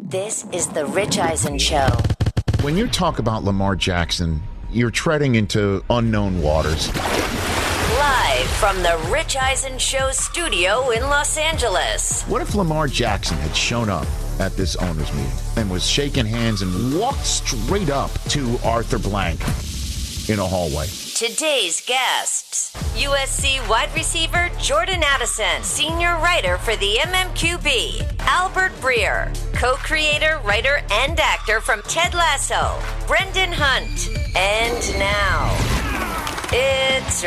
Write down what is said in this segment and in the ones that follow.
This is the Rich Eisen Show. When you talk about Lamar Jackson, you're treading into unknown waters. Live from the Rich Eisen Show studio in Los Angeles. What if Lamar Jackson had shown up at this owners meeting and was shaking hands and walked straight up to Arthur Blank in a hallway? Today's guests, USC wide receiver Jordan Addison, senior writer for the MMQB, Albert Breer, co-creator, writer, and actor from Ted Lasso, Brendan Hunt, and now, it's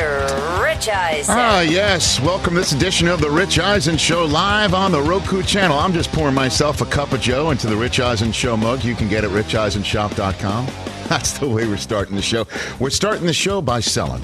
Rich Eisen. Ah, yes. Welcome to this edition of the Rich Eisen Show live on the Roku channel. I'm just pouring myself a cup of joe into the Rich Eisen Show mug. You can get it at richeisenshop.com. That's the way we're starting the show. We're starting the show by selling.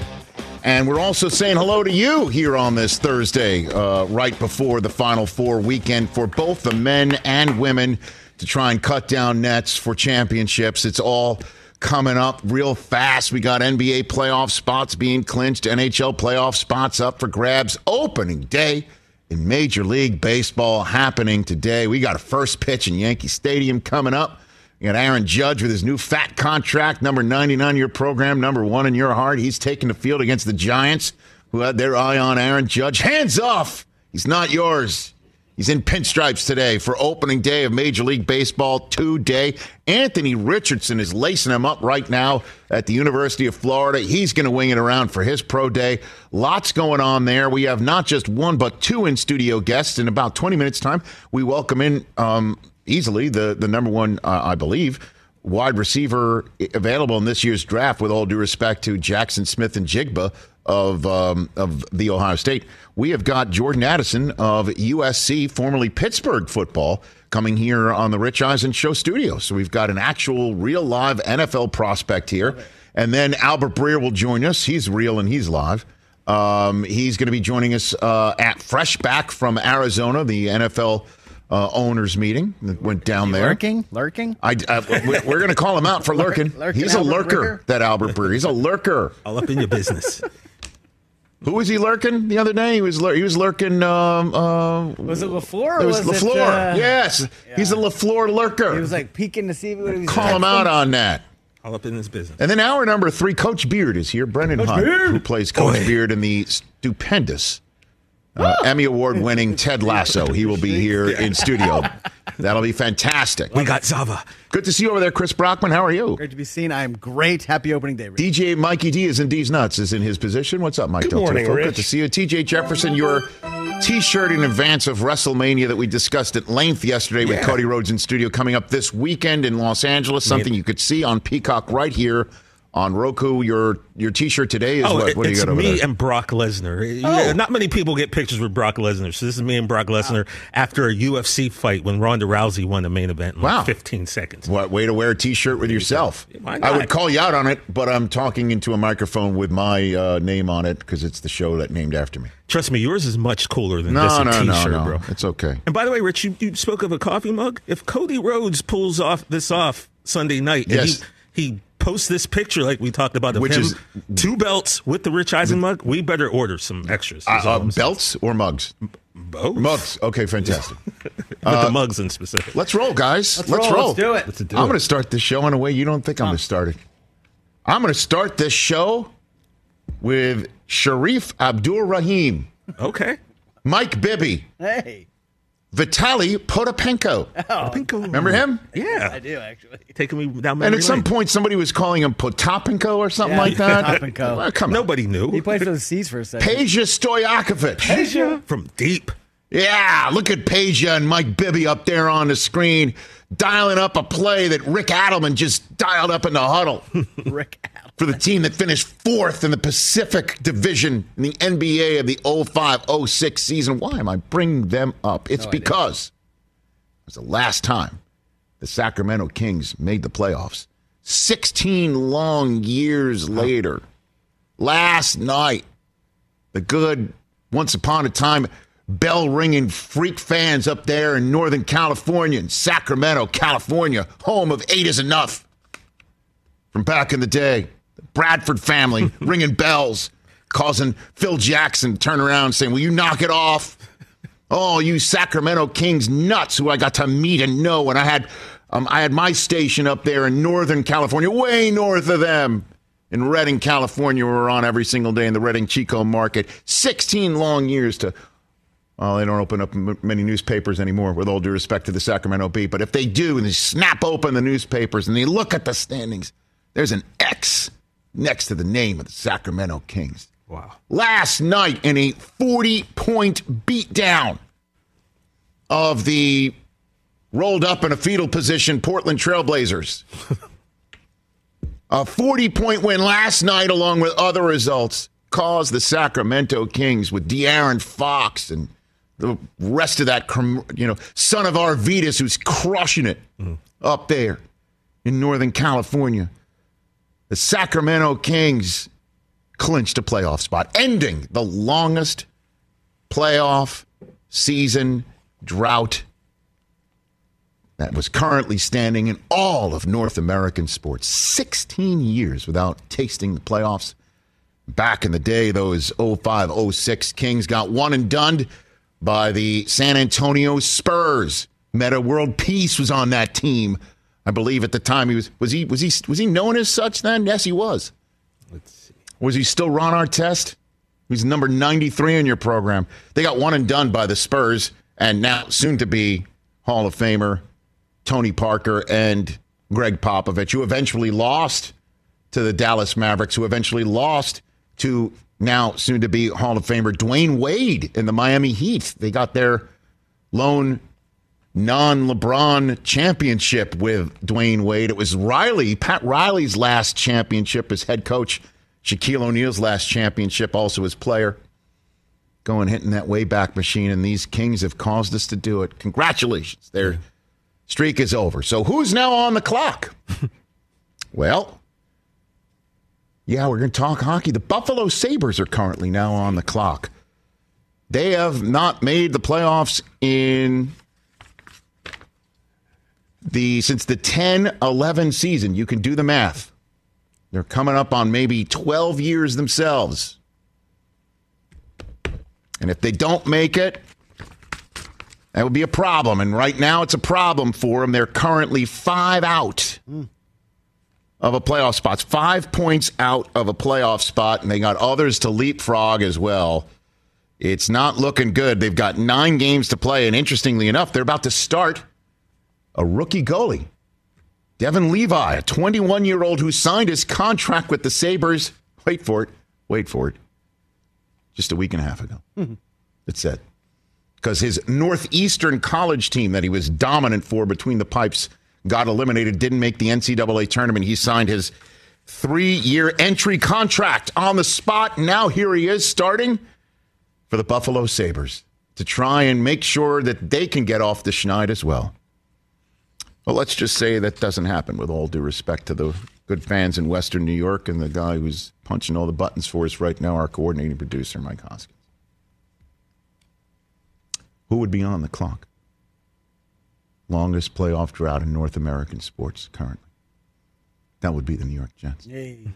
And we're also saying hello to you here on this Thursday, right before the Final Four weekend for both the men and women to try and cut down nets for championships. It's all coming up real fast. We got NBA playoff spots being clinched, NHL playoff spots up for grabs. Opening day in Major League Baseball happening today. We got a first pitch in Yankee Stadium coming up. You got Aaron Judge with his new fat contract, number 99 in your program, number one in your heart. He's taking the field against the Giants, who had their eye on Aaron Judge. Hands off! He's not yours. He's in pinstripes today for opening day of Major League Baseball today. Anthony Richardson is lacing him up right now at the University of Florida. He's going to wing it around for his pro day. Lots going on there. We have not just one, but two in-studio guests. In about 20 minutes' time, we welcome in... easily the number one, I believe, wide receiver available in this year's draft, with all due respect to Jaxon Smith-Njigba of The Ohio State. We have got Jordan Addison of USC, formerly Pittsburgh football, coming here on the Rich Eisen Show studio. So we've got an actual real live NFL prospect here. And then Albert Breer will join us. He's real and he's live. He's going to be joining us at fresh back from Arizona, the NFL owners meeting that went down there. Lurking? We're going to call him out for lurking. He's Albert a lurker, Breer? That Albert Breer. He's a lurker. All up in your business. Who was he lurking the other day? He was lurking. Was it LaFleur? It was LaFleur. Yes. Yeah. He's a LaFleur lurker. He was like peeking to see what he was. Call him out on that. All up in this business. And then hour number three, Coach Beard is here. Brendan Hunt, who plays Coach Beard in the stupendous Emmy Award-winning Ted Lasso. He will be here in studio. That'll be fantastic. We got Zava. Good to see you over there, Chris Brockman. How are you? Great to be seen. I am great. Happy opening day, Rich. DJ Mikey D is in D's Nuts, is in his position. What's up, Mike? Good morning, Rich. Good to see you. TJ Jefferson, your T-shirt in advance of WrestleMania that we discussed at length yesterday with Cody Rhodes in studio, coming up this weekend in Los Angeles, something you could see on Peacock right here. On Roku, your T-shirt today is what do you got over there? It's me and Brock Lesnar. Oh. Yeah, not many people get pictures with Brock Lesnar, so this is me and Brock Lesnar after a UFC fight when Ronda Rousey won the main event in 15 seconds. What way to wear a T-shirt with yourself. I would call you out on it, but I'm talking into a microphone with my name on it because it's the show that named after me. Trust me, yours is much cooler than this T-shirt, bro. It's okay. And by the way, Rich, you spoke of a coffee mug. If Cody Rhodes pulls off Sunday night, and he post this picture like we talked about of which him. Is two belts with the Rich Eisen mug. We better order some extras. Belts or mugs? Both. Mugs. Okay, fantastic. With the mugs in specific. Let's roll, guys. Let's roll. Let's do it. I'm going to start this show in a way you don't think I'm going to start it. I'm going to start this show with Sharif Abdul Rahim. Okay. Mike Bibby. Hey. Vitali Potapenko. Oh, Potapenko. Remember him? Yeah. I do, actually. Taking me down memory lane. And at some point, somebody was calling him Potapenko or something like that. Potapenko. Well, come on. Nobody knew. He played for the Seas for a second. Peja Stojakovic. Peja? From deep. Yeah, look at Peja and Mike Bibby up there on the screen dialing up a play that Rick Adelman just dialed up in the huddle. Rick Adelman. For the team that finished fourth in the Pacific Division in the NBA of the 05-06 season. Why am I bringing them up? It's because it was the last time the Sacramento Kings made the playoffs. 16 long years later, last night, the good once upon a time bell-ringing freak fans up there in Northern California, in Sacramento, California, home of Eight Is Enough from back in the day. Bradford family ringing bells, causing Phil Jackson to turn around saying, will you knock it off? Oh, you Sacramento Kings nuts who I got to meet and know when I had my station up there in Northern California, way north of them. In Redding, California, we were on every single day in the Redding Chico market. 16 long years to, well, they don't open up many newspapers anymore, with all due respect to the Sacramento Bee. But if they do, and they snap open the newspapers and they look at the standings, there's an X next to the name of the Sacramento Kings. Wow. Last night, in a 40-point beatdown of the rolled up in a fetal position Portland Trailblazers. A 40-point win last night, along with other results, caused the Sacramento Kings, with De'Aaron Fox and the rest of that, son of Arvidas, who's crushing it up there in Northern California. The Sacramento Kings clinched a playoff spot, ending the longest playoff season drought that was currently standing in all of North American sports. 16 years without tasting the playoffs. Back in the day, those 05-06 Kings got one and done by the San Antonio Spurs. Meta World Peace was on that team. I believe at the time he was known as such then? Yes, he was. Let's see. Was he still Ron Artest? He's number 93 in your program. They got one and done by the Spurs, and now soon to be Hall of Famer Tony Parker and Greg Popovich, who eventually lost to the Dallas Mavericks, who eventually lost to now soon to be Hall of Famer Dwyane Wade in the Miami Heat. They got their lone non-LeBron championship with Dwyane Wade. It was Pat Riley's last championship as head coach, Shaquille O'Neal's last championship also as player. Going hitting that Wayback Machine, and these Kings have caused us to do it. Congratulations. Their streak is over. So who's now on the clock? Well, yeah, we're going to talk hockey. The Buffalo Sabres are currently now on the clock. They have not made the playoffs since the 10-11 season. You can do the math. They're coming up on maybe 12 years themselves. And if they don't make it, that would be a problem. And right now it's a problem for them. They're currently 5 out of a playoff spot. 5 points out of a playoff spot, and they got others to leapfrog as well. It's not looking good. They've got 9 games to play, and interestingly enough, they're about to start a rookie goalie, Devin Levi, a 21-year-old who signed his contract with the Sabres. Wait for it. Just a week and a half ago. It said. Because his Northeastern college team that he was dominant for between the pipes got eliminated, didn't make the NCAA tournament. He signed his 3-year entry contract on the spot. Now here he is starting for the Buffalo Sabres to try and make sure that they can get off the schneid as well. Well, let's just say that doesn't happen, with all due respect to the good fans in Western New York and the guy who's punching all the buttons for us right now, our coordinating producer, Mike Hoskins. Who would be on the clock? Longest playoff drought in North American sports currently. That would be the New York Jets. Yay.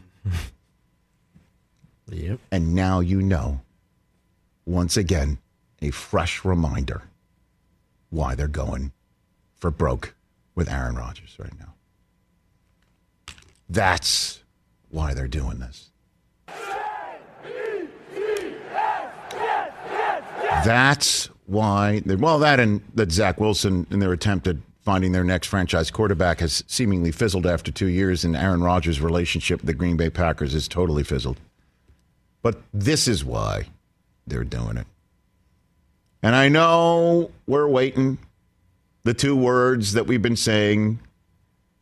Yep. And now you know, once again, a fresh reminder why they're going for broke with Aaron Rodgers right now. That's why they're doing this. That's why they, well, that and that Zach Wilson in their attempt at finding their next franchise quarterback has seemingly fizzled after 2 years, and Aaron Rodgers' relationship with the Green Bay Packers is totally fizzled. But this is why they're doing it. And I know we're waiting. The two words that we've been saying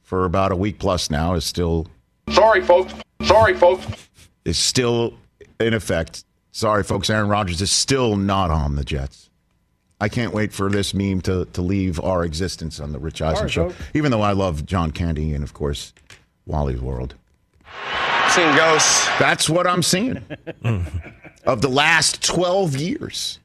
for about a week plus now is still... Sorry, folks. Is still in effect. Sorry, folks. Aaron Rodgers is still not on the Jets. I can't wait for this meme to leave our existence on the Rich Eisen Show. Folks. Even though I love John Candy and, of course, Wally's World. Seeing ghosts. That's what I'm seeing of the last 12 years.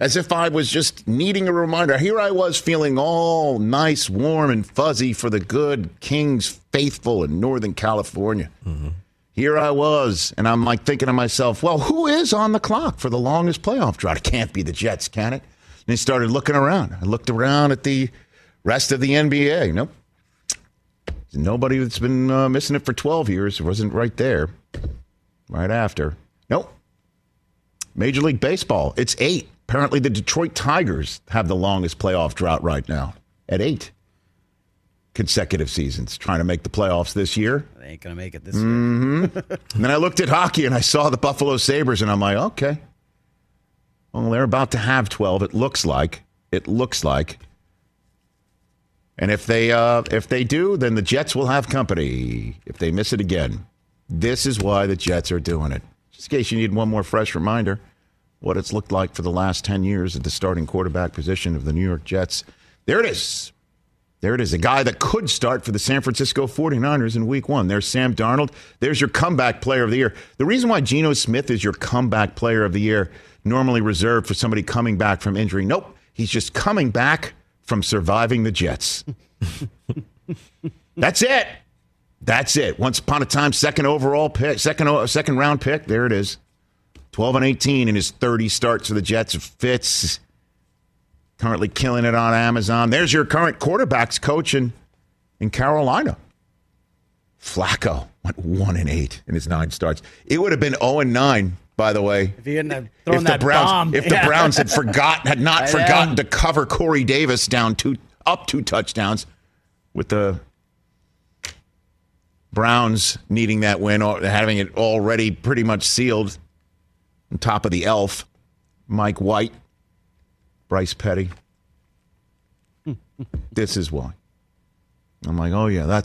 As if I was just needing a reminder. Here I was feeling all nice, warm, and fuzzy for the good Kings faithful in Northern California. Mm-hmm. Here I was, and I'm like thinking to myself, well, who is on the clock for the longest playoff drought? It can't be the Jets, can it? And I started looking around. I looked around at the rest of the NBA. Nope. There's nobody that's been missing it for 12 years. It wasn't right there, right after. Nope. Major League Baseball, it's 8. Apparently, the Detroit Tigers have the longest playoff drought right now at 8 consecutive seasons, trying to make the playoffs this year. They ain't going to make it this year. And then I looked at hockey, and I saw the Buffalo Sabres, and I'm like, okay. Well, they're about to have 12, it looks like. It looks like. And if they do, then the Jets will have company if they miss it again. This is why the Jets are doing it. Just in case you need one more fresh reminder. What it's looked like for the last 10 years at the starting quarterback position of the New York Jets. There it is. There it is. A guy that could start for the San Francisco 49ers in week one. There's Sam Darnold. There's your comeback player of the year. The reason why Geno Smith is your comeback player of the year, normally reserved for somebody coming back from injury. Nope. He's just coming back from surviving the Jets. That's it. That's it. Once upon a time, second round pick. There it is. 12-18 in his 30 starts for the Jets. Fitz currently killing it on Amazon. There's your current quarterbacks coach in Carolina. Flacco went 1-8 in his 9 starts. It would have been 0-9, by the way, if he hadn't have thrown that bomb. If the Browns had not forgotten to cover Corey Davis up two touchdowns, with the Browns needing that win or having it already pretty much sealed. On top of the elf, Mike White, Bryce Petty. This is why. I'm like, oh, yeah,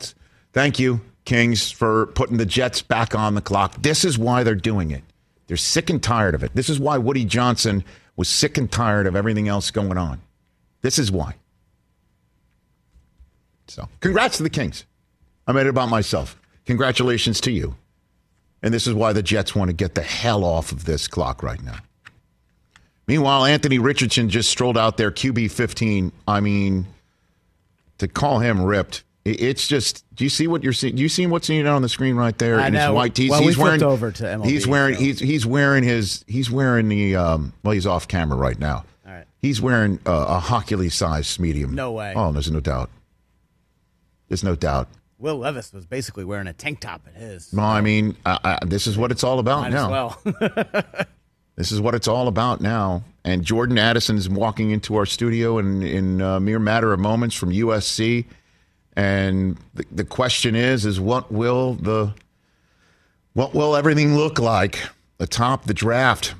thank you, Kings, for putting the Jets back on the clock. This is why they're doing it. They're sick and tired of it. This is why Woody Johnson was sick and tired of everything else going on. This is why. So, congrats to the Kings. I made it about myself. Congratulations to you. And this is why the Jets want to get the hell off of this clock right now. Meanwhile, Anthony Richardson just strolled out there, QB 15. I mean, to call him ripped, it's just. Do you see what you're seeing? Do you see what's on the screen right there? I know. His white tees. Well, he's wearing over to MLB. He's wearing. So. He's wearing the. Well, he's off camera right now. All right. He's wearing a hockey league size medium. No way. Oh, there's no doubt. There's no doubt. Will Levis was basically wearing a tank top at his. Well, I mean, this is what it's all about now. Well. This is what it's all about now. And Jordan Addison is walking into our studio in a mere matter of moments from USC. And the question is what will everything look like atop the draft?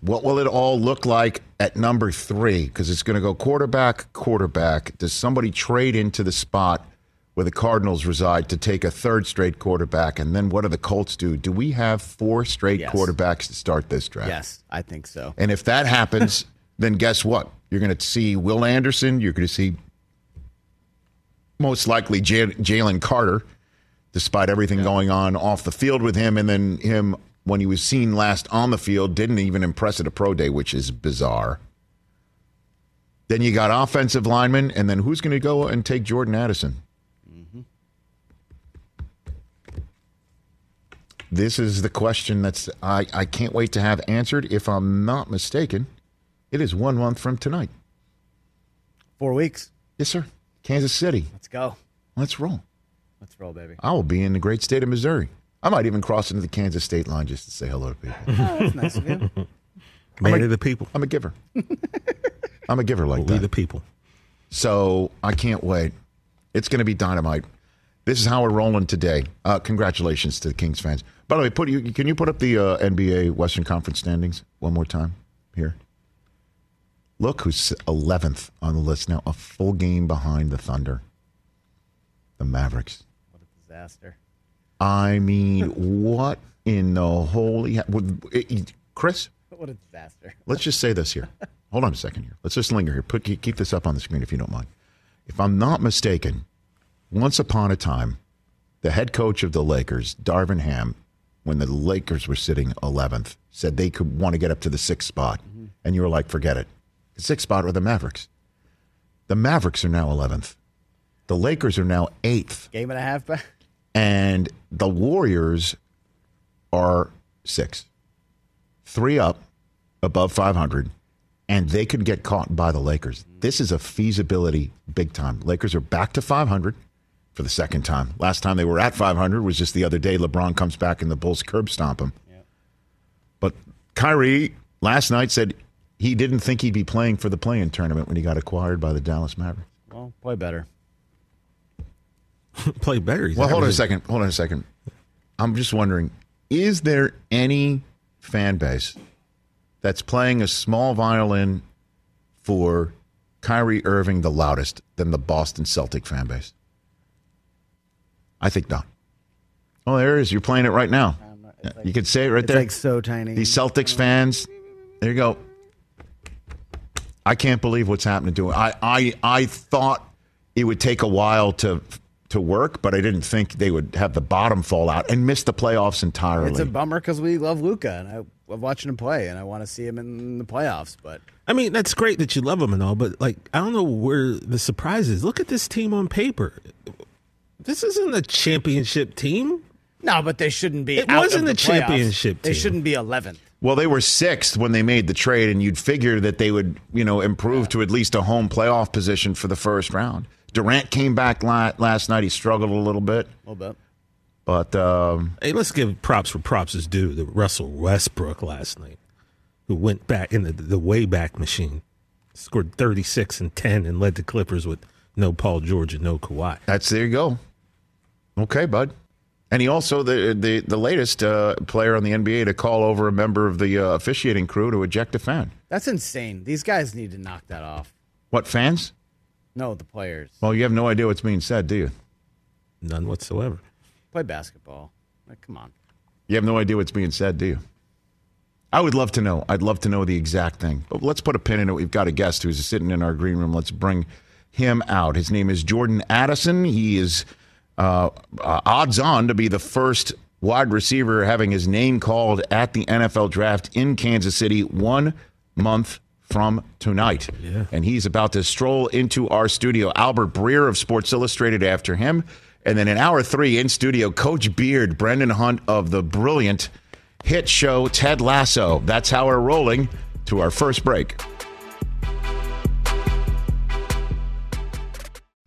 What will it all look like at number 3? Because it's going to go quarterback. Does somebody trade into the spot where the Cardinals reside to take a third straight quarterback, and then what do the Colts do? Do we have 4 straight quarterbacks to start this draft? Yes, I think so. And if that happens, then guess what? You're going to see Will Anderson. You're going to see most likely Jalen Carter, despite everything going on off the field with him, and then him, when he was seen last on the field, didn't even impress at a pro day, which is bizarre. Then you got offensive linemen, and then who's going to go and take Jordan Addison? This is the question that's I can't wait to have answered. If I'm not mistaken, it is 1 month from tonight. 4 weeks. Yes, sir. Kansas City. Let's go. Let's roll. Let's roll, baby. I will be in the great state of Missouri. I might even cross into the Kansas state line just to say hello to people. Oh, that's nice of you. Man of the people. I'm a giver. I'm a giver like that. We the people. So I can't wait. It's going to be dynamite. This is how we're rolling today. Congratulations to the Kings fans. By the way, can you put up the NBA Western Conference standings one more time here? Look who's 11th on the list now, a full game behind the Thunder. The Mavericks. What a disaster. I mean, what in the holy... Chris? What a disaster. Let's just say this here. Hold on a second here. Let's just linger here. Keep this up on the screen if you don't mind. If I'm not mistaken, once upon a time, the head coach of the Lakers, Darvin Ham, when the Lakers were sitting 11th, said they could want to get up to the 6th spot. Mm-hmm. And you were like, forget it. The 6th spot are the Mavericks. The Mavericks are now 11th. The Lakers are now 8th. Game and a half back. And the Warriors are 6th. 3 up, above 500, and they could get caught by the Lakers. This is a feasibility big time. Lakers are back to 500 for the second time. Last time they were at 500 was just the other day. LeBron comes back and the Bulls curb stomp him. Yep. But Kyrie last night said he didn't think he'd be playing for the play-in tournament when he got acquired by the Dallas Mavericks. Well, play better. Play better? Well, hold on a second. Hold on a second. I'm just wondering, is there any fan base that's playing a small violin for Kyrie Irving the loudest than the Boston Celtic fan base? I think not. Oh, there it is. You're playing it right now. You can say it right there. It's like so tiny. These Celtics fans, there you go. I can't believe what's happening to him. I thought it would take a while to work, but I didn't think they would have the bottom fall out and miss the playoffs entirely. It's a bummer because we love Luka, and I love watching him play, and I want to see him in the playoffs. But I mean, that's great that you love him and all, but like, I don't know where the surprise is. Look at this team on paper. This isn't a championship team. No, but they shouldn't be. It wasn't a championship team. They shouldn't be 11th. Well, they were 6th when they made the trade, and you'd figure that they would, improve to at least a home playoff position for the first round. Durant came back last night. He struggled a little bit. But hey, let's give props for props is due to Russell Westbrook last night, who went back in the Wayback Machine, scored 36 and 10, and led the Clippers with no Paul George and no Kawhi. There you go. Okay, bud. And he also the latest player on the NBA to call over a member of the officiating crew to eject a fan. That's insane. These guys need to knock that off. What, fans? No, the players. Well, you have no idea what's being said, do you? None whatsoever. Play basketball. Like, come on. You have no idea what's being said, do you? I would love to know. I'd love to know the exact thing. But let's put a pin in it. We've got a guest who's sitting in our green room. Let's bring him out. His name is Jordan Addison. He is odds on to be the first wide receiver having his name called at the NFL draft in Kansas City 1 month from tonight. Yeah. And he's about to stroll into our studio. Albert Breer of Sports Illustrated after him. And then in hour 3 in studio, Coach Beard, Brendan Hunt of the brilliant hit show Ted Lasso. That's how we're rolling to our first break.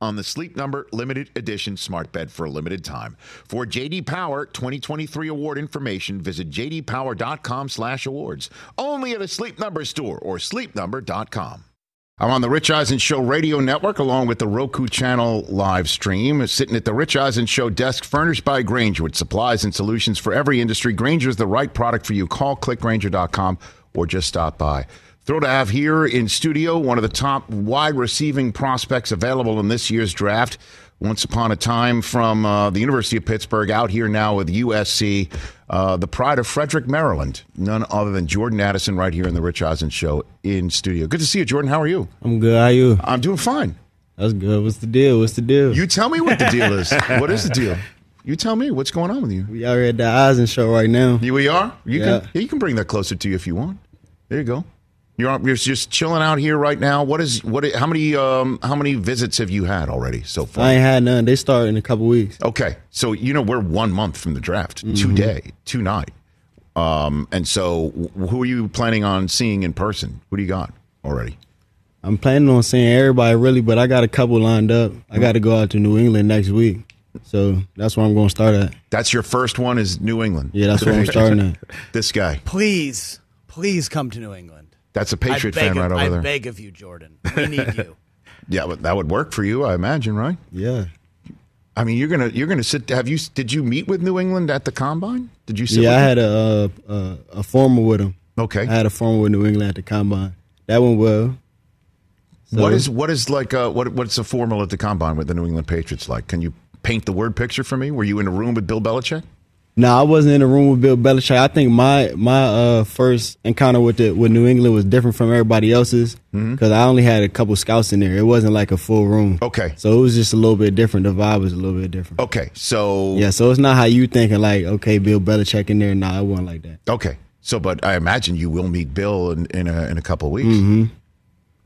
on the Sleep Number Limited Edition Smart Bed for a limited time. For J.D. Power 2023 award information, visit jdpower.com/awards. Only at a Sleep Number store or sleepnumber.com. I'm on the Rich Eisen Show Radio Network along with the Roku channel live stream. Sitting at the Rich Eisen Show desk furnished by Grainger with supplies and solutions for every industry. Grainger's the right product for you. Call clickgrainger.com or just stop by. Thrilled to have here in studio one of the top wide receiving prospects available in this year's draft. Once upon a time from the University of Pittsburgh, out here now with USC, the pride of Frederick, Maryland, none other than Jordan Addison right here in the Rich Eisen Show in studio. Good to see you, Jordan. How are you? I'm good. How are you? I'm doing fine. That's good. What's the deal? What's the deal? You tell me what the deal is. What is the deal? You tell me what's going on with you. We are at the Eisen Show right now. We are? You can bring that closer to you if you want. There you go. You're just chilling out here right now. How many visits have you had already so far? I ain't had none. They start in a couple weeks. Okay, so we're 1 month from the draft, mm-hmm. Today, tonight. And so, who are you planning on seeing in person? Who do you got already? I'm planning on seeing everybody really, but I got a couple lined up. I got to go out to New England next week, so that's where I'm going to start at. That's your first one is New England. Yeah, that's where I'm starting at. This guy. Please come to New England. That's a Patriot fan right over there. I beg of you, Jordan. We need you. Yeah, but that would work for you, I imagine, right? Yeah. I mean, you're gonna sit. Did you meet with New England at the combine? Did you? Sit with I had a formal with them. Okay. I had a formal with New England at the combine. That went well. So, what's a formal at the combine with the New England Patriots like? Can you paint the word picture for me? Were you in a room with Bill Belichick? No, I wasn't in a room with Bill Belichick. I think my first encounter with New England was different from everybody else's because I only had a couple scouts in there. It wasn't like a full room. Okay. So it was just a little bit different. The vibe was a little bit different. Okay, so... Yeah, so it's not how you thinking like, okay, Bill Belichick in there. No, it wasn't like that. Okay, so but I imagine you will meet Bill in a couple of weeks. Mm-hmm.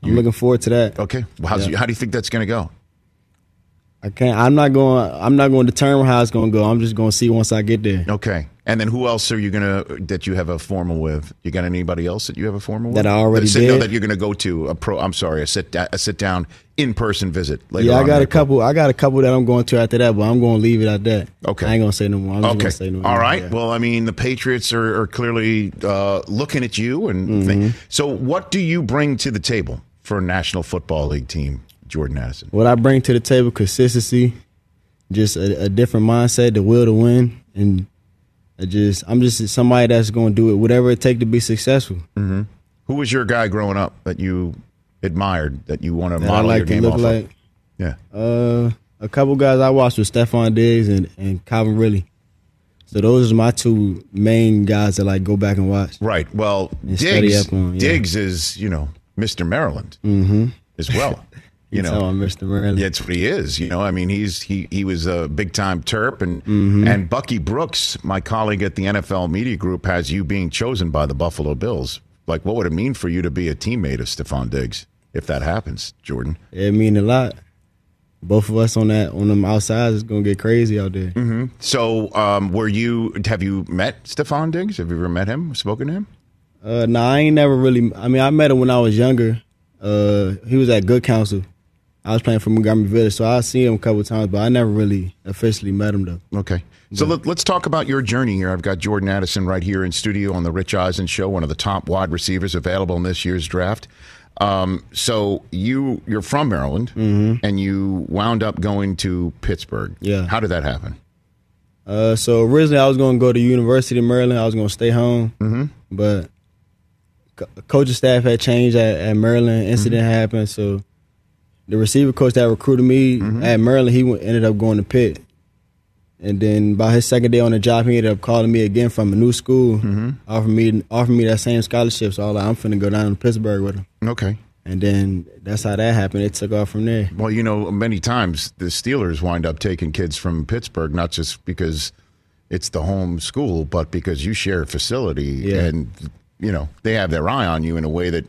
I'm looking forward to that. Okay, well, how do you think that's going to go? I'm not going to determine how it's going to go. I'm just going to see once I get there. Okay. And then who else are you that you have a formal with? You got anybody else that you have a formal with? That I already did? No, that you're going to go to a sit down in person visit later. Yeah, I got a couple that I'm going to after that, but I'm going to leave it at that. Okay. I ain't going to say no more. I'm just going to say no more. All right. Yeah. Well, I mean, the Patriots are clearly looking at you and so what do you bring to the table for a National Football League team? Jordan Addison. What I bring to the table, consistency, just a different mindset, the will to win, and I'm just somebody that's going to do it, whatever it takes to be successful. Mm-hmm. Who was your guy growing up that you admired, that you want to model your game off of? Yeah. A couple guys I watched were Stefon Diggs and Calvin Ridley. So those are my two main guys that go back and watch. Right. Well, Diggs is, Mr. Maryland as well. Mr. Maryland. That's what he is. I mean, he was a big time Terp, and Bucky Brooks, my colleague at the NFL Media Group, has you being chosen by the Buffalo Bills. What would it mean for you to be a teammate of Stefon Diggs if that happens, Jordan? It mean a lot. Both of us on them outsides, it's gonna get crazy out there. Mm-hmm. So, have you met Stefon Diggs? Have you ever met him? Spoken to him? No, I ain't never really. I mean, I met him when I was younger. He was at Good Counsel. I was playing for Montgomery Village, so I see him a couple of times, but I never really officially met him, though. Okay. So let's talk about your journey here. I've got Jordan Addison right here in studio on the Rich Eisen Show, one of the top wide receivers available in this year's draft. So you're from Maryland, and you wound up going to Pittsburgh. Yeah. How did that happen? So originally I was going to go to University of Maryland. I was going to stay home, but coaching staff had changed at Maryland. Incident happened, so... The receiver coach that recruited me at Maryland, he ended up going to Pitt. And then by his second day on the job, he ended up calling me again from a new school, offered me that same scholarship. So I was like, I'm finna go down to Pittsburgh with him. Okay. And then that's how that happened. It took off from there. Well, many times the Steelers wind up taking kids from Pittsburgh, not just because it's the home school, but because you share a facility and, you know, they have their eye on you in a way that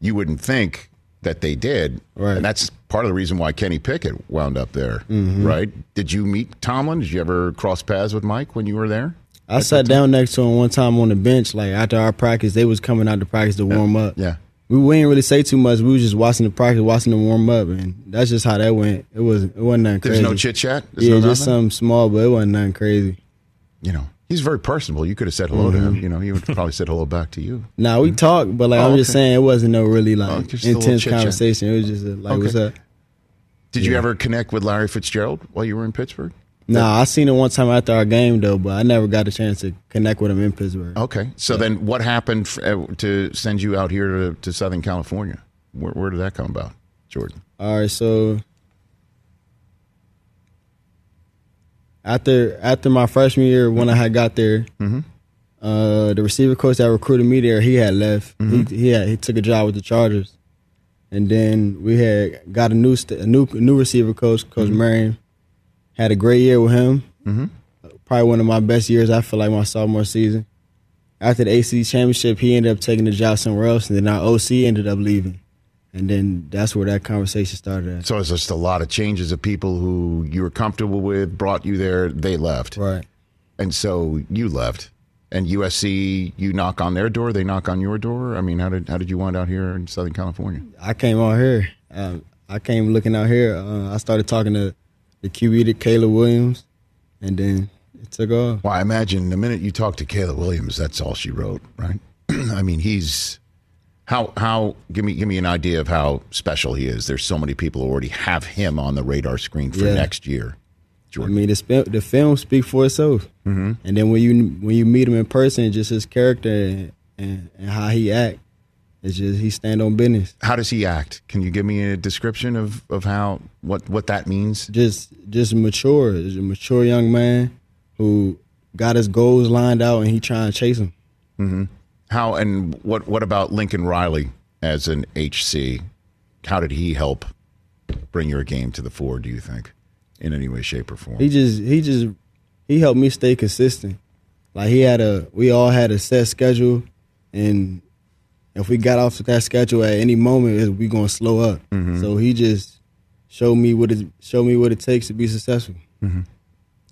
you wouldn't think that they did. Right. And that's part of the reason why Kenny Pickett wound up there, right? Did you meet Tomlin? Did you ever cross paths with Mike when you were there? I sat down next to him one time on the bench, like after our practice. They was coming out to practice to warm up. Yeah. We didn't really say too much. We was just watching the practice, watching them warm up, and that's just how that went. It wasn't nothing crazy. There's no chit-chat? Yeah, just something small, but it wasn't nothing crazy. You know, he's very personable. You could have said hello to him. You know, he would probably said hello back to you. Nah, we talked, but like I'm just saying, it wasn't no really like intense conversation. It was just like, what's up? Did you ever connect with Larry Fitzgerald while you were in Pittsburgh? Nah, I seen him one time after our game, though, but I never got a chance to connect with him in Pittsburgh. Okay. So then what happened to send you out here to Southern California? Where did that come about, Jordan? All right, so after my freshman year when I had got there, the receiver coach that recruited me there, he had left. He took a job with the Chargers. And then we had got a new receiver coach, Coach Merriam. Had a great year with him. Probably one of my best years, I feel like, my sophomore season. After the ACC championship, he ended up taking the job somewhere else, and then our OC ended up leaving. And then that's where that conversation started at. So it's just a lot of changes of people who you were comfortable with, brought you there, they left. Right. And so you left. And USC, you knock on their door, they knock on your door? I mean, how did you wind out here in Southern California? I came out here. I came looking out here. I started talking to the QB to Caleb Williams, and then it took off. Well, I imagine the minute you talk to Caleb Williams, that's all she wrote, right? I mean, he's how give me an idea of how special he is. There's so many people who already have him on the radar screen for next year. Jordan. I mean, the film speaks for itself, and then when you meet him in person, just his character and how he acts. It's just he stand on business. How does he act? Can you give me a description of how what that means? Just mature. He's a mature young man who got his goals lined out and he trying to chase them. How and what about Lincoln Riley as an HC? How did he help bring your game to the fore, do you think, in any way, shape, or form? He helped me stay consistent. Like we all had a set schedule, and if we got off that schedule at any moment, we gonna slow up. So he just showed me what it takes to be successful.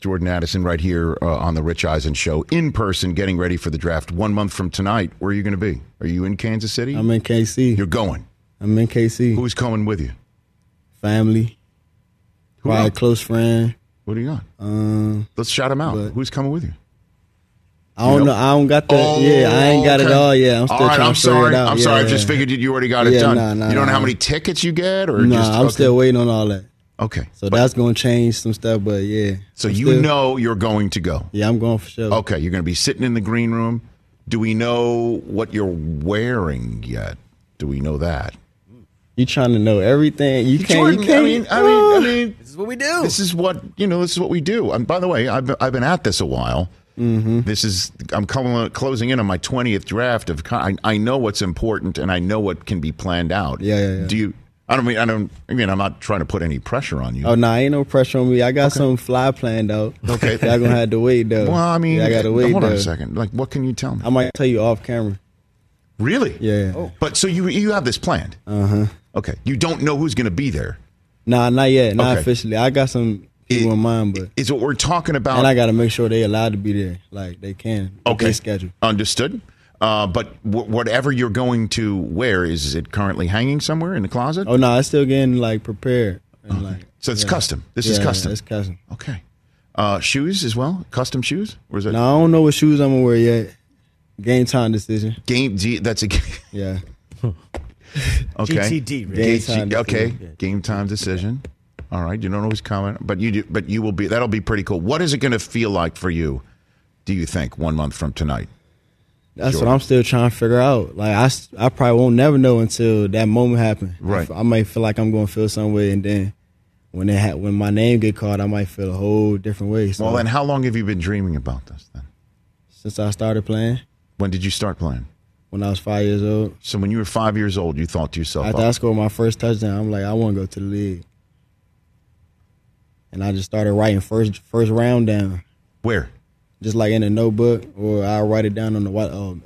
Jordan Addison, right here on the Rich Eisen Show, in person, getting ready for the draft 1 month from tonight. Where are you gonna be? Are you in Kansas City? I'm in KC. You're going. I'm in KC. Who's coming with you? Family. Probably a close friend. What do you got? Let's shout him out. Who's coming with you? I don't know. I don't got that. I ain't got it all. Yeah, I'm still trying to figure it out. I'm sorry. I just figured you already got it done. Nah, you don't know how many tickets you get, or I'm still waiting on all that. Okay, so that's going to change some stuff, but yeah. So you're going to go. Yeah, I'm going for sure. Okay, you're going to be sitting in the green room. Do we know what you're wearing yet? Do we know that? You trying to know everything. You can't. I mean, this is what we do. This is what we do. And by the way, I've been at this a while. I'm closing in on my 20th draft. I know what's important and I know what can be planned out. Yeah. I'm not trying to put any pressure on you. Oh no, ain't no pressure on me. I got some fly planned out. Okay, y'all gonna have to wait though. Well, I mean, I gotta wait. Hold on a second. Like, what can you tell me? I might tell you off camera. Really? Yeah. Oh. But so you have this planned? Okay. You don't know who's gonna be there? Nah, not yet. Not officially. I got some. It's what we're talking about. And I got to make sure they're allowed to be there. Like, they can. Okay. They schedule. Understood. But whatever you're going to wear, is it currently hanging somewhere in the closet? Oh, no. It's still getting, like, prepared. And, so it's custom. This is custom. Yeah, it's custom. Okay. Shoes as well? Custom shoes? Or is that? No, I don't know what shoes I'm going to wear yet. Game time decision. That's a game. Yeah. Okay. GTD. Right? Game time decision. Yeah. All right, you don't always comment, but you will be. That'll be pretty cool. What is it going to feel like for you, do you think, 1 month from tonight? That's Jordan. What I'm still trying to figure out. Like, I probably won't never know until that moment happens. Right. I might feel like I'm going to feel some way, and then when my name get called, I might feel a whole different way. So, well, and how long have you been dreaming about this then? Since I started playing. When did you start playing? When I was 5 years old. So when you were 5 years old, you thought to yourself, after I scored my first touchdown, I'm like, I want to go to the league. And I just started writing first round down. Where? just like in a notebook, or I'll write it down on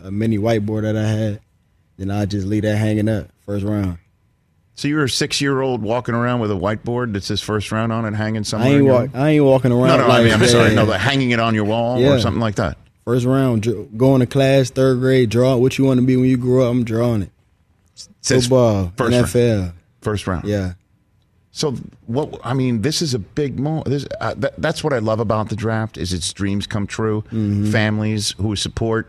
a mini whiteboard that I had. Then I'll just leave that hanging up, first round. So you were a 6-year-old walking around with a whiteboard that says first round on it, hanging somewhere? I ain't walking around. No, like, I mean, I'm sorry. No, but hanging it on your wall or something like that. First round, going to class, third grade, draw what you want to be when you grow up. I'm drawing it. Football, NFL. Round. First round. Yeah. So, this is a big moment. That's what I love about the draft is its dreams come true. Mm-hmm. Families who support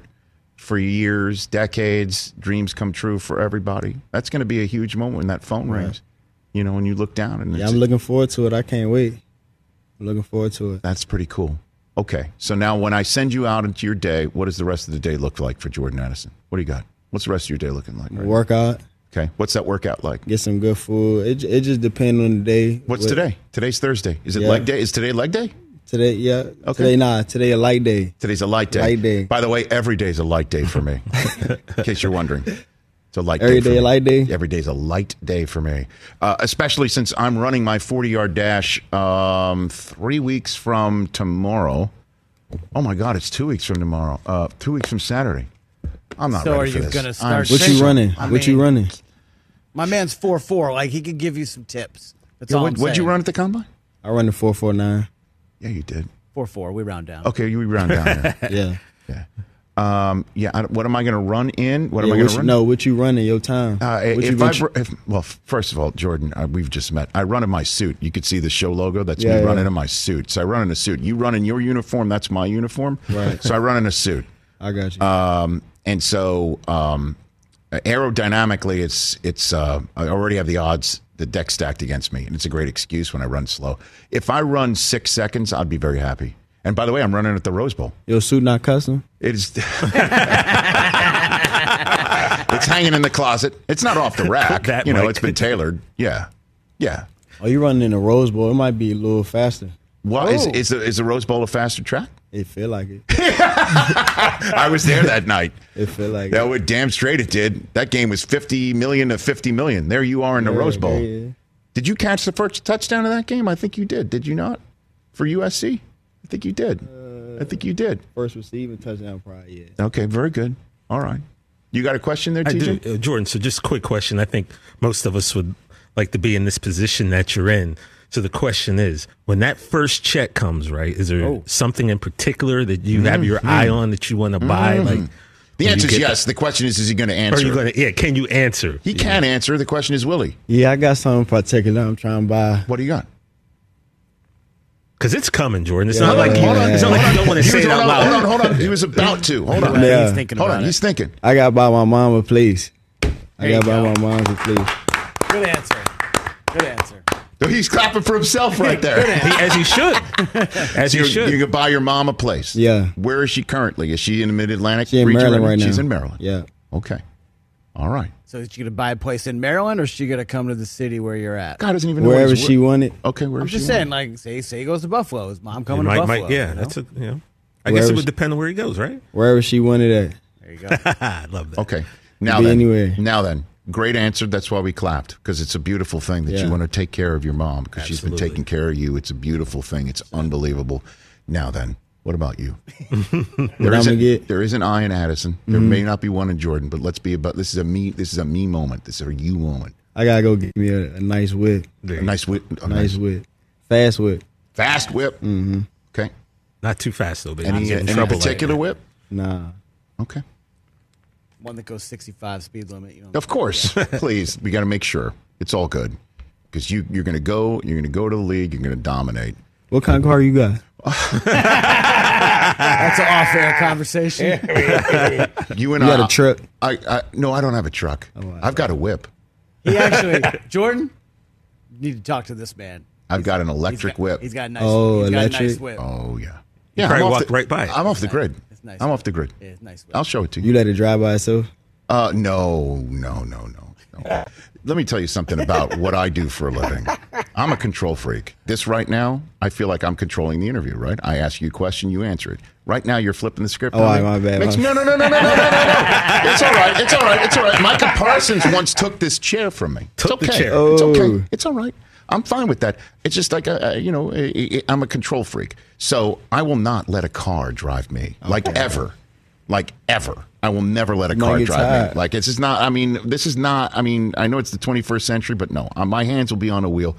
for years, decades, dreams come true for everybody. That's going to be a huge moment when that phone rings, when you look down. And I'm looking forward to it. I can't wait. I'm looking forward to it. That's pretty cool. Okay. So now when I send you out into your day, what does the rest of the day look like for Jordan Addison? What do you got? What's the rest of your day looking like? Right? Workout. Okay. What's that workout like? Get some good food. It just depends on the day. What's today? Today's Thursday. Is it leg day? Is today leg day? Today, yeah. Okay. Today a light day. Today's a light day. Light day. By the way, every day's a light day for me, in case you're wondering. It's a light day for me. Every day a light day? Every day's a light day for me, especially since I'm running my 40-yard dash 3 weeks from tomorrow. Oh, my God, it's 2 weeks from tomorrow. 2 weeks from Saturday. I'm not ready for this. So are you going to start? What you running? My man's 4.4. Like, he could give you some tips. That's all I'm saying. What'd you run at the combine? I ran the 4.49. Yeah, you did. 4.4. We round down. Okay, we round down. Yeah. What am I going to run in? What am I going to run? No, what you run in your time? First of all, Jordan, we've just met. I run in my suit. You could see the show logo. That's me running in my suit. So I run in a suit. You run in your uniform. That's my uniform. Right. So I run in a suit. I got you. And so aerodynamically, it's I already have the odds, the deck stacked against me, and it's a great excuse when I run slow. If I run 6 seconds, I'd be very happy. And by the way, I'm running at the Rose Bowl. Your suit not custom? It is. It's hanging in the closet. It's not off the rack. It's been tailored. Yeah. Yeah. Oh, you're running in the Rose Bowl. It might be a little faster. What is the Rose Bowl a faster track? It feel like it. I was there that night. It feel like that. Would damn straight it did. That game was 50 million to 50 million. There you are in the Rose Bowl. Yeah. Did you catch the first touchdown of that game? I think you did. Did you not? For USC, I think you did. First receiving touchdown, probably. Yeah. Okay, very good. All right. You got a question there, TJ? I do, Jordan. So just a quick question. I think most of us would like to be in this position that you're in. So the question is, when that first check comes, right, is there something in particular that you have your eye on that you want to buy? Like, the answer is yes. The question is he going to answer? Can you answer? He can answer. The question is, will he? Yeah, I got something particular I'm trying to buy. What do you got? Because it's coming, Jordan. It's not like you don't want to say it out loud. Hold on. He was about to. Hold on. Yeah. He's thinking about it. He's thinking. I got to buy my mama, please. Good answer. He's clapping for himself right there. As he should. You can buy your mom a place. Yeah. Where is she currently? Is she in the Mid-Atlantic? She's in Maryland right now. She's in Maryland. Yeah. Okay. All right. So is she going to buy a place in Maryland, or is she going to come to the city where you're at? God doesn't even know wherever she wanted. Okay, wherever she wanted. I'm just saying, like, say he goes to Buffalo. Is mom coming to Buffalo? I guess it would depend on where he goes, right? Wherever she wanted at. There you go. I love that. Okay. Now then. Great answer. That's why we clapped, because it's a beautiful thing that you want to take care of your mom, because she's been taking care of you. It's a beautiful thing. It's unbelievable. Now then, what about you? There is an I in Addison. Mm-hmm. There may not be one in Jordan, but let's be about this. This is a me moment. This is a you moment. I gotta go get me a nice whip. A nice whip. Fast whip. Fast whip. Mm-hmm. Okay. Not too fast though. Baby. Any particular whip? Nah. Okay. One that goes 65 speed limit. Of course. Please. We got to make sure. It's all good. Because you're going to go. You're going to go to the league. You're going to dominate. What kind of car you got? That's an off-air conversation. You got a truck? No, I don't have a truck. Oh, wow. I've got a whip. Jordan, you need to talk to this man. I've got an electric whip. He's got a nice whip. Oh, yeah. Yeah, I walked right by it. I'm off the grid. Nice I'm whip. Off the grid. Yeah, nice. I'll show it to you. You let it drive by itself? No. Let me tell you something about what I do for a living. I'm a control freak. This right now, I feel like I'm controlling the interview, right? I ask you a question, you answer it. Right now, you're flipping the script. Oh, my bad. No. It's all right. Micah Parsons once took this chair from me. It's okay. It's all right. I'm fine with that. It's just like, I'm a control freak. So I will not let a car drive me, like ever. I will never let a car drive me. Like, it's just not, I know it's the 21st century, but no, my hands will be on a wheel,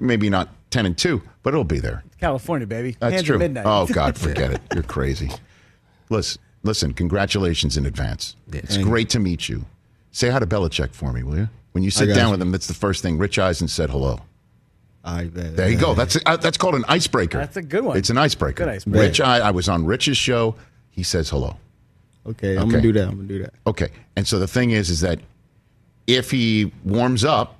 maybe not 10 and 2, but it'll be there. It's California, baby. That's hands true. At midnight. Oh, God, forget it. You're crazy. Listen, congratulations in advance. It's great to meet you. Say hi to Belichick for me, will you? When you sit down with him, that's the first thing. Rich Eisen said hello. There you go. That's called an icebreaker. That's a good one. It's an icebreaker. Good icebreaker. Rich, I was on Rich's show. He says hello. Okay, I'm going to do that. Okay. And so the thing is that if he warms up,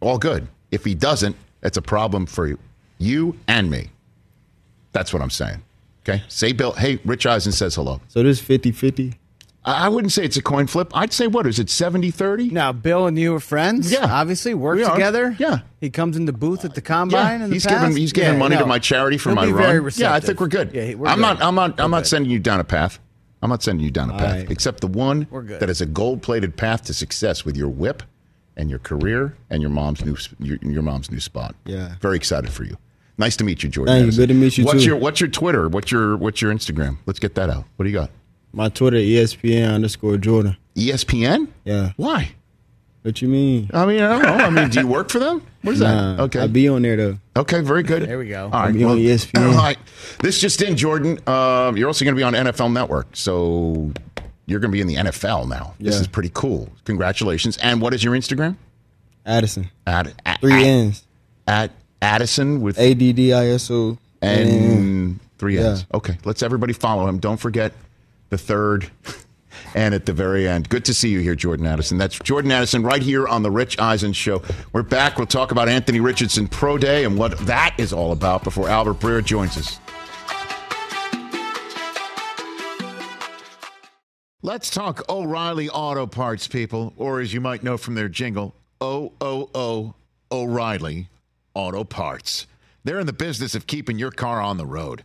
all good. If he doesn't, that's a problem for you and me. That's what I'm saying. Okay? Say, hey, Rich Eisen says hello. So this 50-50? I wouldn't say it's a coin flip. I'd say, what is it, 70-30? Now, Bill and you are friends. Yeah. Obviously, work together. Yeah. He comes in the booth at the combine in the past. He's giving money to my charity for my run. Yeah, I think we're good. Yeah, we're good. I'm not sending you down a path. I'm not sending you down a path, except the one that is a gold-plated path to success with your whip and your career and your mom's new spot. Yeah. Very excited for you. Nice to meet you, Jordan. Thank you. Good to meet you, too. What's your Twitter? What's your Instagram? Let's get that out. What do you got? My Twitter, ESPN_Jordan. ESPN? Yeah. Why? What you mean? I don't know. Do you work for them? What is that? Okay. I'll be on there, though. Okay, very good. There we go. All right. I'll be on ESPN. All right. This just in, Jordan. You're also going to be on NFL Network. So you're going to be in the NFL now. Yeah. This is pretty cool. Congratulations. And what is your Instagram? Addison. Three N's. At Addison with ADDISO. And three N's. Yeah. Okay. Let's everybody follow him. Don't forget the third. And at the very end, good to see you here, Jordan Addison. That's Jordan Addison right here on the Rich Eisen Show. We're back. We'll talk about Anthony Richardson Pro Day and what that is all about before Albert Breer joins us. Let's talk O'Reilly Auto Parts, people, or as you might know from their jingle, O-O-O O'Reilly Auto Parts. They're in the business of keeping your car on the road.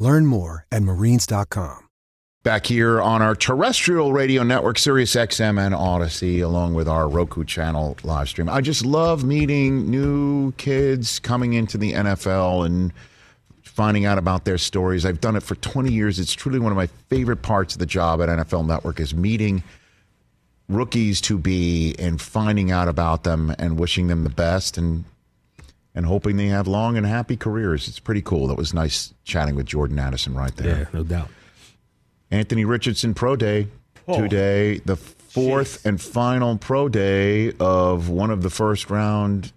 Learn more at marines.com. Back here on our terrestrial radio network, Sirius XM and Odyssey, along with our Roku channel live stream. I just love meeting new kids coming into the NFL and finding out about their stories. I've done it for 20 years. It's truly one of my favorite parts of the job at NFL Network is meeting rookies to be and finding out about them and wishing them the best and hoping they have long and happy careers. It's pretty cool. That was nice chatting with Jordan Addison right there. Yeah, no doubt. Anthony Richardson Pro Day today, the fourth and final Pro Day of one of the first round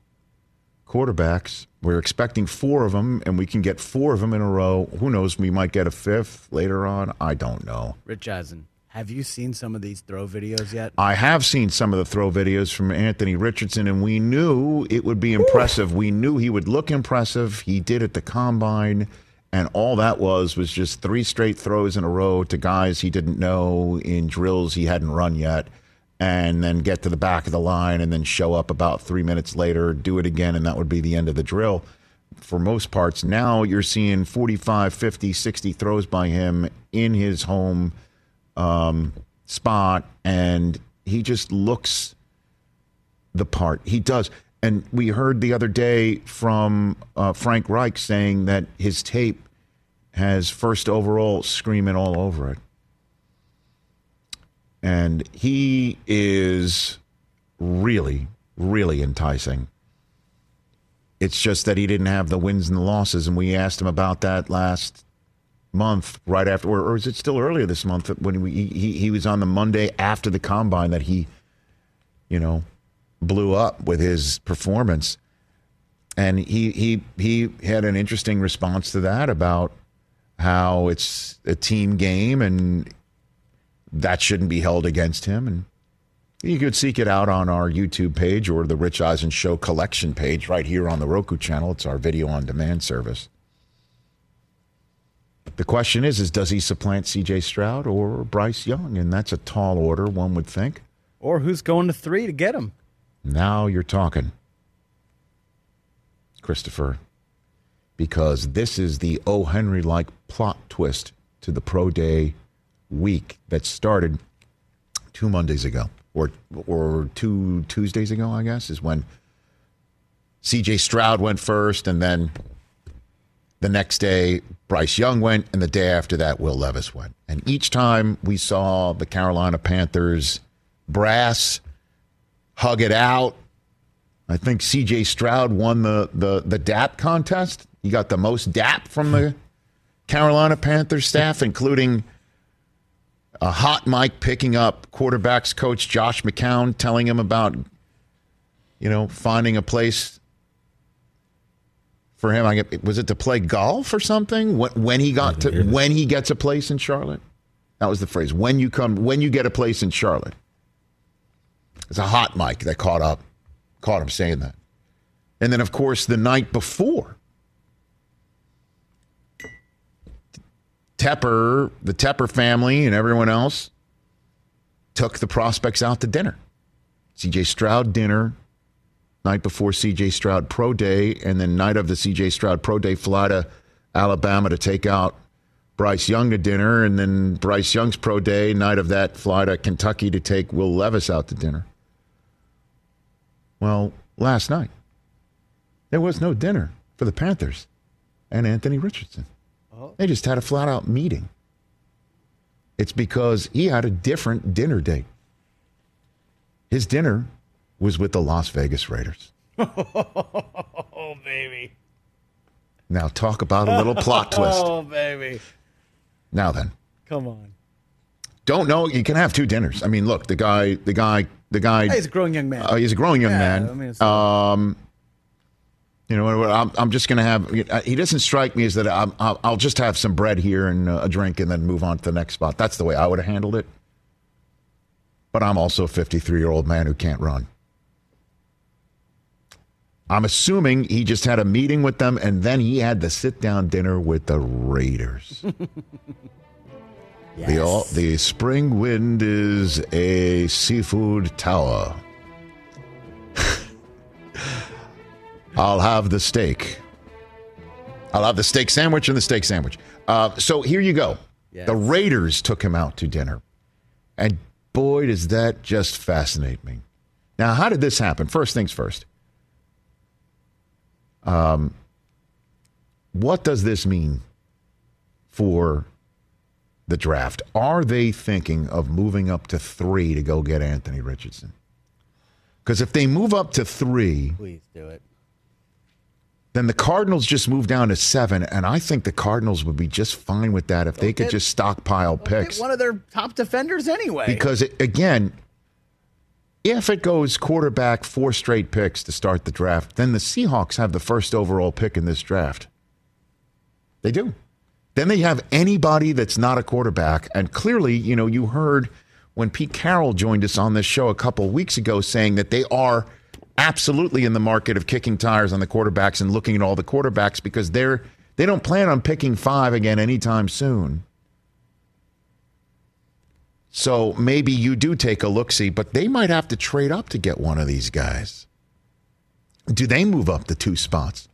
quarterbacks. We're expecting four of them, and we can get four of them in a row. Who knows? We might get a fifth later on. I don't know. Rich Eisen, have you seen some of these throw videos yet? I have seen some of the throw videos from Anthony Richardson, and we knew it would be impressive. Ooh. We knew he would look impressive. He did at the Combine, and all that was just three straight throws in a row to guys he didn't know in drills he hadn't run yet. And then get to the back of the line and then show up about 3 minutes later, do it again, and that would be the end of the drill. for most parts. Now you're seeing 45, 50, 60 throws by him in his home spot, and he just looks the part. He does. And we heard the other day from Frank Reich saying that his tape has first overall screaming all over it. And he is really, really enticing. It's just that he didn't have the wins and the losses, and we asked him about that last month, right after, or is it still earlier this month, when he was on the Monday after the Combine that he, you know, blew up with his performance. And he had an interesting response to that about how it's a team game and that shouldn't be held against him. And you could seek it out on our YouTube page or the Rich Eisen Show collection page right here on the Roku channel. It's our video on demand service. The question is does he supplant C.J. Stroud or Bryce Young? And that's a tall order, one would think. Or who's going to 3 to get him? Now you're talking, Christopher, because this is the O. Henry-like plot twist to the pro day week that started 2 Mondays ago, or 2 Tuesdays ago, I guess, is when C.J. Stroud went first, and then the next day Bryce Young went, and the day after that Will Levis went. And each time we saw the Carolina Panthers brass hug it out. I think C.J. Stroud won the DAP contest. He got the most DAP from the Carolina Panthers staff, including a hot mic picking up quarterbacks coach Josh McCown, telling him about, you know, finding a place for him. Was it to play golf or something? When he gets a place in Charlotte, that was the phrase. When you get a place in Charlotte. It's a hot mic that caught him saying that. And then, of course, the night before, the Tepper family and everyone else took the prospects out to dinner. C.J. Stroud dinner, night before C.J. Stroud Pro Day, and then night of the C.J. Stroud Pro Day, fly to Alabama to take out Bryce Young to dinner, and then Bryce Young's Pro Day, night of that, fly to Kentucky to take Will Levis out to dinner. Well, last night, there was no dinner for the Panthers and Anthony Richardson. Oh. They just had a flat-out meeting. It's because he had a different dinner date. His dinner was with the Las Vegas Raiders. Oh, baby. Now talk about a little plot twist. Oh, baby. Now then. Come on. Don't know. You can have two dinners. I mean, look, the guy. He's a growing young man. He's a growing young man. I mean, it's... you know, I'm just going to have. He doesn't strike me as that. I'll just have some bread here and a drink, and then move on to the next spot. That's the way I would have handled it. But I'm also a 53-year-old man who can't run. I'm assuming he just had a meeting with them, and then he had the sit-down dinner with the Raiders. Yes. The spring wind is a seafood tower. I'll have the steak. I'll have the steak sandwich and the steak sandwich. So here you go. Yes. The Raiders took him out to dinner. And boy, does that just fascinate me. Now, how did this happen? First things first. What does this mean for the draft? Are they thinking of moving up to 3 to go get Anthony Richardson? Because if they move up to 3, please do it. Then the Cardinals just move down to 7, and I think the Cardinals would be just fine with that if they could just stockpile picks. One of their top defenders anyway. Because again, if it goes quarterback 4 straight picks to start the draft, then the Seahawks have the first overall pick in this draft. They do. Then they have anybody that's not a quarterback. And clearly, you know, you heard when Pete Carroll joined us on this show a couple of weeks ago saying that they are absolutely in the market of kicking tires on the quarterbacks and looking at all the quarterbacks because they don't plan on picking 5 again anytime soon. So maybe you do take a look-see, but they might have to trade up to get one of these guys. Do they move up the 2 spots?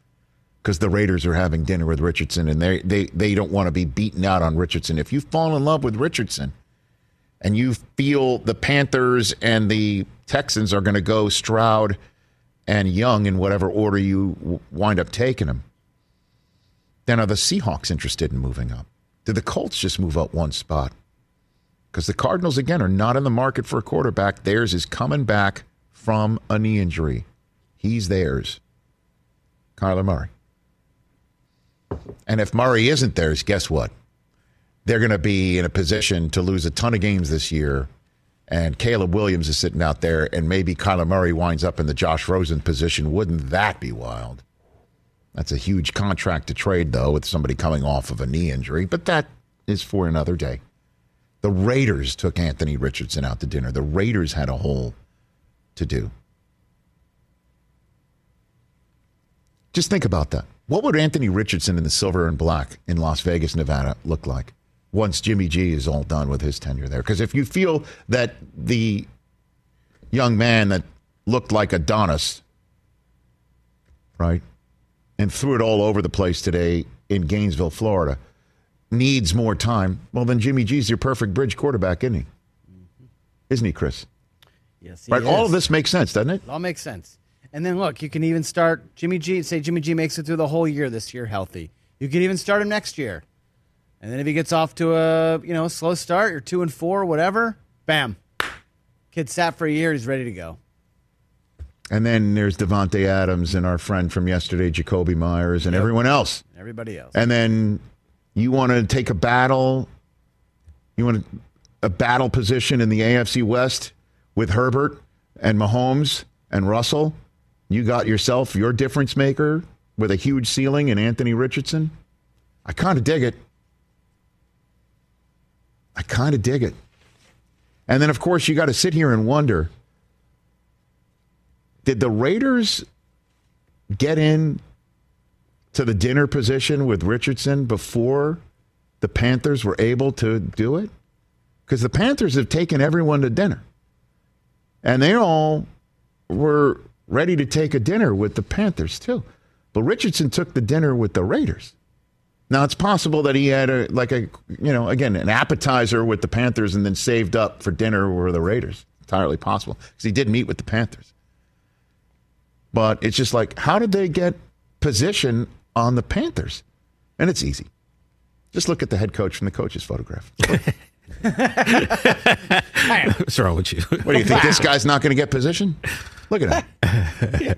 because the Raiders are having dinner with Richardson, and they don't want to be beaten out on Richardson. If you fall in love with Richardson and you feel the Panthers and the Texans are going to go Stroud and Young in whatever order you wind up taking them, then are the Seahawks interested in moving up? Did the Colts just move up one spot? Because the Cardinals, again, are not in the market for a quarterback. Theirs is coming back from a knee injury. He's theirs. Kyler Murray. And if Murray isn't theirs, guess what? They're going to be in a position to lose a ton of games this year, and Caleb Williams is sitting out there, and maybe Kyler Murray winds up in the Josh Rosen position. Wouldn't that be wild? That's a huge contract to trade, though, with somebody coming off of a knee injury, but that is for another day. The Raiders took Anthony Richardson out to dinner. The Raiders had a hole to do. Just think about that. What would Anthony Richardson in the silver and black in Las Vegas, Nevada look like once Jimmy G is all done with his tenure there? Because if you feel that the young man that looked like Adonis, right, and threw it all over the place today in Gainesville, Florida, needs more time, well, then Jimmy G's your perfect bridge quarterback, isn't he? Mm-hmm. Isn't he, Chris? Yes, he right? is. All of this makes sense, doesn't it? It all makes sense. And then, look, you can even start Jimmy G, say Jimmy G makes it through the whole year this year healthy. You can even start him next year. And then if he gets off to a slow start, you're 2-4, whatever, bam. Kid sat for a year, he's ready to go. And then there's Devontae Adams and our friend from yesterday, Jacoby Myers, and everyone else. Everybody else. And then you want to take a battle. You want a battle position in the AFC West with Herbert and Mahomes and Russell. You got yourself your difference maker with a huge ceiling in Anthony Richardson. I kind of dig it. I kind of dig it. And then, of course, you got to sit here and wonder, did the Raiders get in to the dinner position with Richardson before the Panthers were able to do it? Because the Panthers have taken everyone to dinner. And they all were ready to take a dinner with the Panthers, too. But Richardson took the dinner with the Raiders. Now, it's possible that he had an appetizer with the Panthers and then saved up for dinner with the Raiders. Entirely possible. Because he did meet with the Panthers. But it's just like, how did they get position on the Panthers? And it's easy. Just look at the head coach from the coach's photograph. What's wrong with you? What do you think? This guy's not going to get position? Look at him.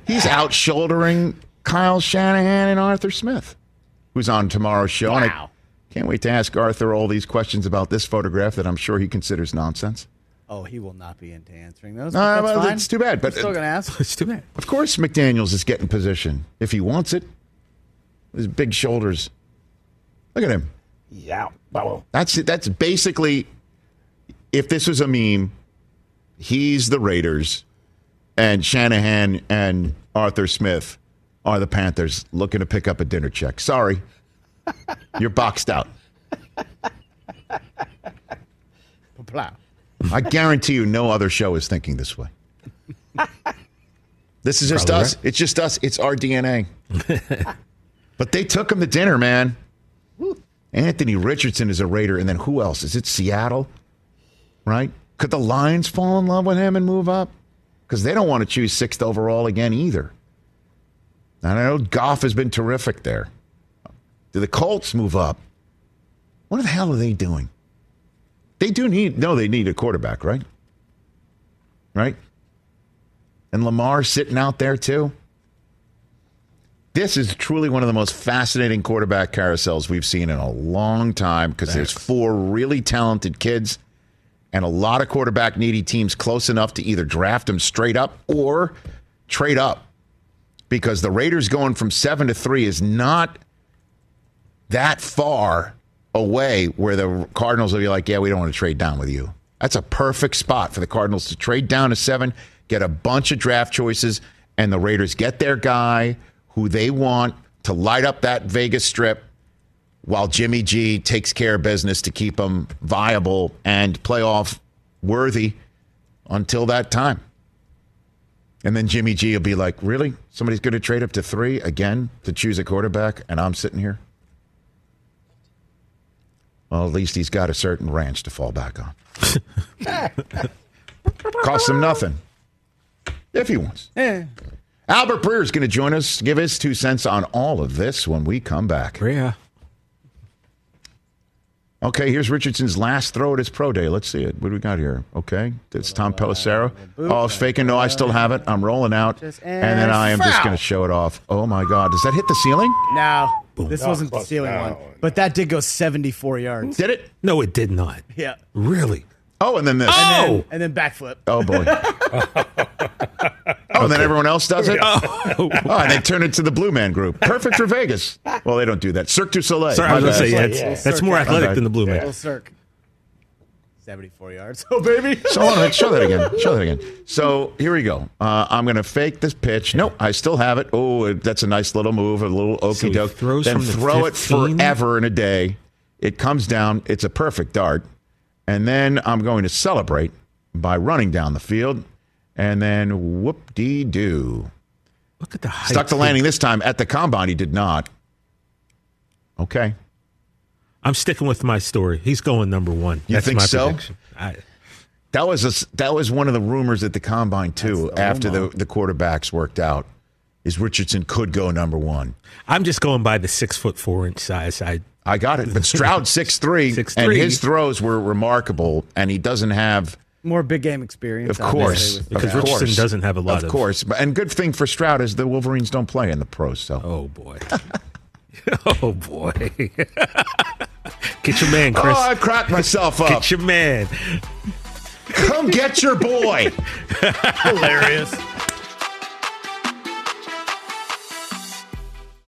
He's out shouldering Kyle Shanahan and Arthur Smith, who's on tomorrow's show. Wow. And I can't wait to ask Arthur all these questions about this photograph that I'm sure he considers nonsense. Oh, he will not be into answering those. That's fine. It's too bad. But I'm still going to ask. It's too bad. Of course McDaniels is getting position if he wants it. His big shoulders. Look at him. Yeah. Wow. That's basically, if this was a meme, he's the Raiders, and Shanahan and Arthur Smith are the Panthers looking to pick up a dinner check. Sorry. You're boxed out. Plow. I guarantee you no other show is thinking this way. This is just probably us. Right. It's just us. It's our DNA. But they took him to dinner, man. Woo. Anthony Richardson is a Raider, and then who else? Is it Seattle? Right? Could the Lions fall in love with him and move up? Because they don't want to choose 6th overall again either. And I know Goff has been terrific there. Do the Colts move up? What the hell are they doing? They need a quarterback, right? Right? And Lamar sitting out there, too. This is truly one of the most fascinating quarterback carousels we've seen in a long time, because there's 4 really talented kids and a lot of quarterback-needy teams close enough to either draft them straight up or trade up, because the Raiders going from 7-3 is not that far away where the Cardinals will be like, yeah, we don't want to trade down with you. That's a perfect spot for the Cardinals to trade down to 7, get a bunch of draft choices, and the Raiders get their guy who they want to light up that Vegas strip while Jimmy G takes care of business to keep them viable and playoff worthy until that time. And then Jimmy G will be like, really? Somebody's going to trade up to 3 again to choose a quarterback, and I'm sitting here? Well, at least he's got a certain ranch to fall back on. Costs him nothing. If he wants. Yeah. Albert Breer is going to join us, give his 2 cents on all of this when we come back. Breer. Okay, here's Richardson's last throw at his pro day. Let's see it. What do we got here? Okay, it's Tom Pelissero. Oh, it's faking. No, I still have it. I'm rolling out, and then I am just going to show it off. Oh, my God. Does that hit the ceiling? No. Boom. This wasn't the ceiling one, but that did go 74 yards. Did it? No, it did not. Yeah. Really? Oh, and then this. Oh! And then backflip. Oh, boy. Oh, and then everyone else does it? Oh, and they turn it to the Blue Man Group. Perfect for Vegas. Well, they don't do that. Cirque du Soleil. Sorry, I was going to say, that's more athletic than the Blue Man. Yeah. Little Cirque. 74 yards. Oh, baby. So, hold on, show that again. So, here we go. I'm going to fake this pitch. No, I still have it. Oh, that's a nice little move, a little okey-doke. So then throw it forever in a day. It comes down. It's a perfect dart. And then I'm going to celebrate by running down the field. And then whoop-dee-doo. Look at the height. Stuck the landing this time. At the combine, he did not. Okay. I'm sticking with my story. He's going number 1. You think so? That was one of the rumors at the combine, too, after the quarterbacks worked out, is Richardson could go number 1. I'm just going by the 6'4" size. I got it. But Stroud, 6'3", and his throws were remarkable, and he doesn't have more big game experience. Of course. Because Richardson doesn't have a lot of course. And good thing for Stroud is the Wolverines don't play in the pros. So. Oh, boy. Oh, boy. Get your man, Chris. Oh, I cracked myself up. Get your man. Come get your boy. Hilarious.